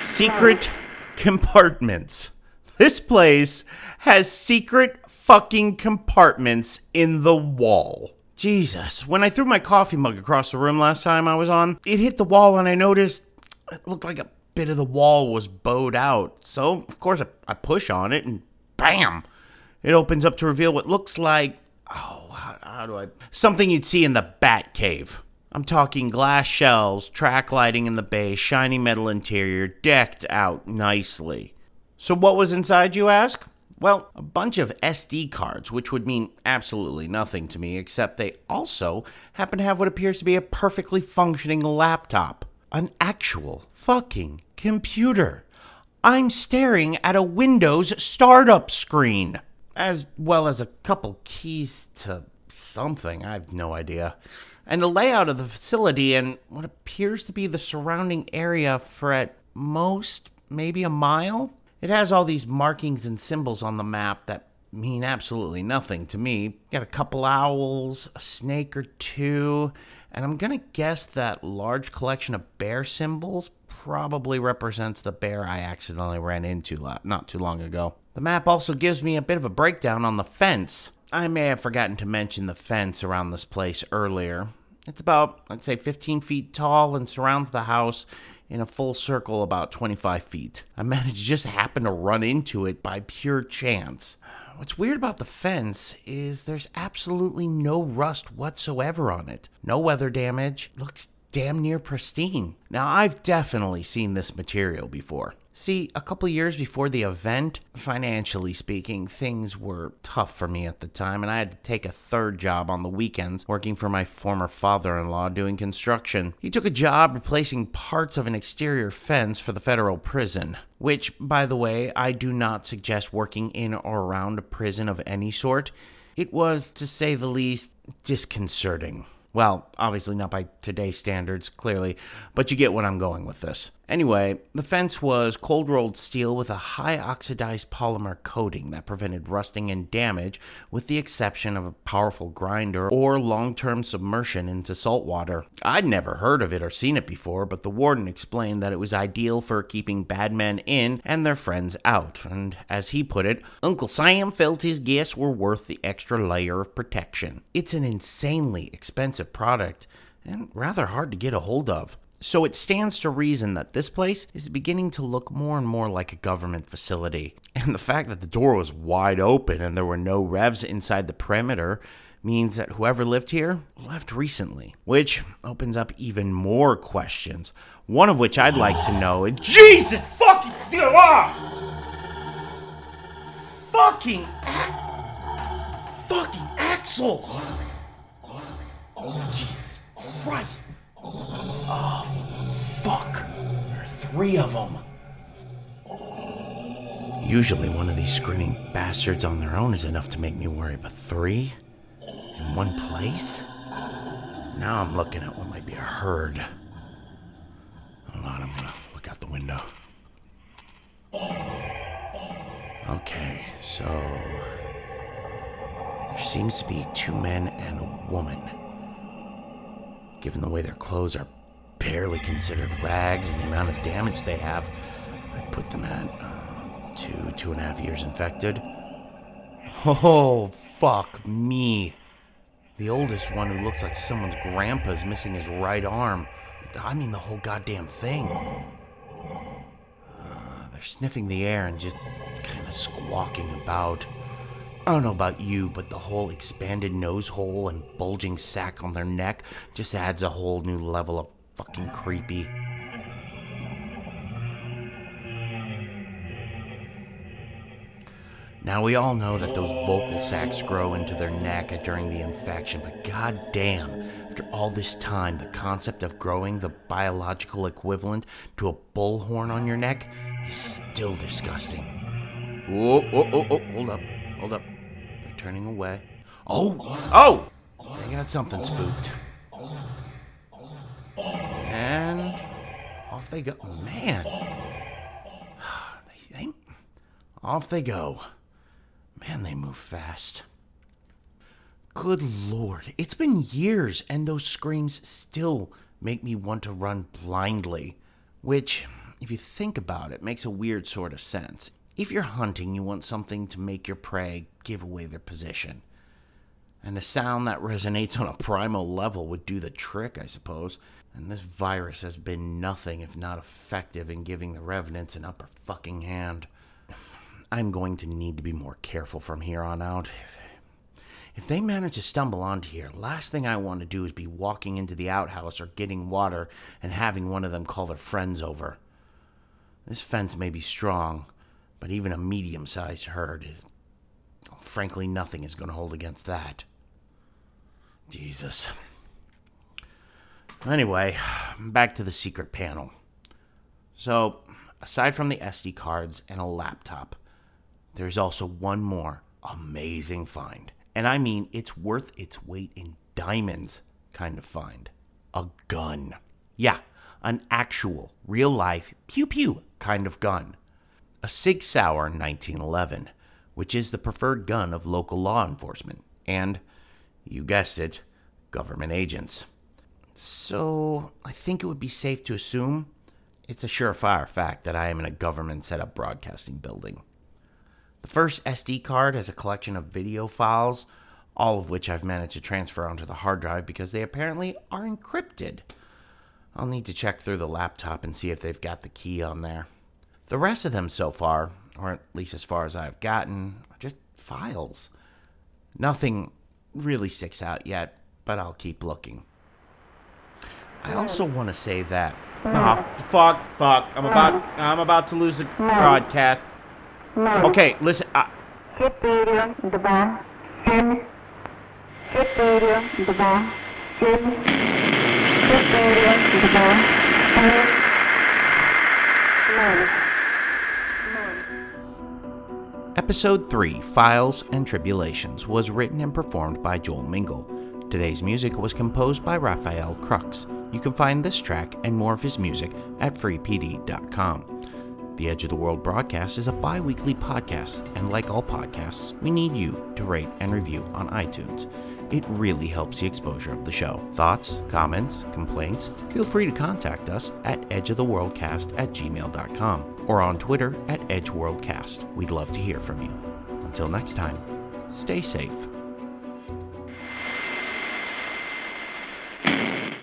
Secret compartments. This place has secret fucking compartments in the wall. Jesus, when I threw my coffee mug across the room last time I was on, it hit the wall and I noticed it looked like a bit of the wall was bowed out. So, of course, I push on it and bam, it opens up to reveal what looks like, something you'd see in the Bat Cave. I'm talking glass shelves, track lighting in the bay, shiny metal interior, decked out nicely. So what was inside, you ask? Well, a bunch of SD cards, which would mean absolutely nothing to me, except they also happen to have what appears to be a perfectly functioning laptop. An actual fucking computer. I'm staring at a Windows startup screen, as well as a couple keys to something, I have no idea. And the layout of the facility and what appears to be the surrounding area for at most maybe a mile. It has all these markings and symbols on the map that mean absolutely nothing to me. Got a couple owls, a snake or two, and I'm going to guess that large collection of bear symbols probably represents the bear I accidentally ran into not too long ago. The map also gives me a bit of a breakdown on the fence. I may have forgotten to mention the fence around this place earlier. It's about, I'd say, 15 feet tall and surrounds the house in a full circle about 25 feet. I managed to just happen to run into it by pure chance. What's weird about the fence is there's absolutely no rust whatsoever on it. No weather damage. Looks damn near pristine. Now, I've definitely seen this material before. See, a couple years before the event, financially speaking, things were tough for me at the time, and I had to take a third job on the weekends working for my former father-in-law doing construction. He took a job replacing parts of an exterior fence for the federal prison, which, by the way, I do not suggest working in or around a prison of any sort. It was, to say the least, disconcerting. Well, obviously not by today's standards, clearly, but you get what I'm going with this. Anyway, the fence was cold-rolled steel with a high oxidized polymer coating that prevented rusting and damage, with the exception of a powerful grinder or long-term submersion into salt water. I'd never heard of it or seen it before, but the warden explained that it was ideal for keeping bad men in and their friends out, and as he put it, Uncle Sam felt his guests were worth the extra layer of protection. It's an insanely expensive product and rather hard to get a hold of. So it stands to reason that this place is beginning to look more and more like a government facility. And the fact that the door was wide open and there were no Revs inside the perimeter means that whoever lived here left recently, which opens up even more questions. One of which I'd like to know is Jesus fucking still up! Fucking axles! Jesus Christ! Oh, fuck. There are three of them. Usually one of these screaming bastards on their own is enough to make me worry, but three? In one place? Now I'm looking at what might be a herd. Hold on, I'm gonna look out the window. Okay, so there seems to be two men and a woman. Given the way their clothes are barely considered rags and the amount of damage they have, I'd put them at 2.5 years infected. Oh, fuck me. The oldest one, who looks like someone's grandpa, is missing his right arm. I mean, the whole goddamn thing. They're sniffing the air and just kind of squawking about. I don't know about you, but the whole expanded nose hole and bulging sack on their neck just adds a whole new level of fucking creepy. Now, we all know that those vocal sacs grow into their neck during the infection, but goddamn, after all this time, the concept of growing the biological equivalent to a bullhorn on your neck is still disgusting. Oh, hold up. Turning away. Oh! I got something spooked. And off they go. Man. Off they go. Man, they move fast. Good Lord, it's been years, and those screams still make me want to run blindly. Which, if you think about it, makes a weird sort of sense. If you're hunting, you want something to make your prey give away their position. And a sound that resonates on a primal level would do the trick, I suppose. And this virus has been nothing if not effective in giving the revenants an upper fucking hand. I'm going to need to be more careful from here on out. If they manage to stumble onto here, last thing I want to do is be walking into the outhouse or getting water and having one of them call their friends over. This fence may be strong, but even a medium-sized herd is... frankly, nothing is going to hold against that. Jesus. Anyway, back to the secret panel. So, aside from the SD cards and a laptop, there's also one more amazing find. And I mean, it's worth its weight in diamonds kind of find. A gun. Yeah, an actual, real-life, pew-pew kind of gun. A Sig Sauer 1911, which is the preferred gun of local law enforcement, and, you guessed it, government agents. So, I think it would be safe to assume it's a surefire fact that I am in a government-set-up broadcasting building. The first SD card has a collection of video files, all of which I've managed to transfer onto the hard drive because they apparently are encrypted. I'll need to check through the laptop and see if they've got the key on there. The rest of them so far, or at least as far as I've gotten, are just files. Nothing really sticks out yet, but I'll keep looking. I also want to say that... Oh, fuck. I'm about to lose the broadcast. Okay, listen, Episode 3, Files and Tribulations, was written and performed by Joel Mingle. Today's music was composed by Raphael Crux. You can find this track and more of his music at freepd.com. The Edge of the World Broadcast is a bi-weekly podcast, and like all podcasts, we need you to rate and review on iTunes. It really helps the exposure of the show. Thoughts, comments, complaints? Feel free to contact us at edgeoftheworldcast@gmail.com or on Twitter at edgeworldcast. We'd love to hear from you. Until next time, stay safe.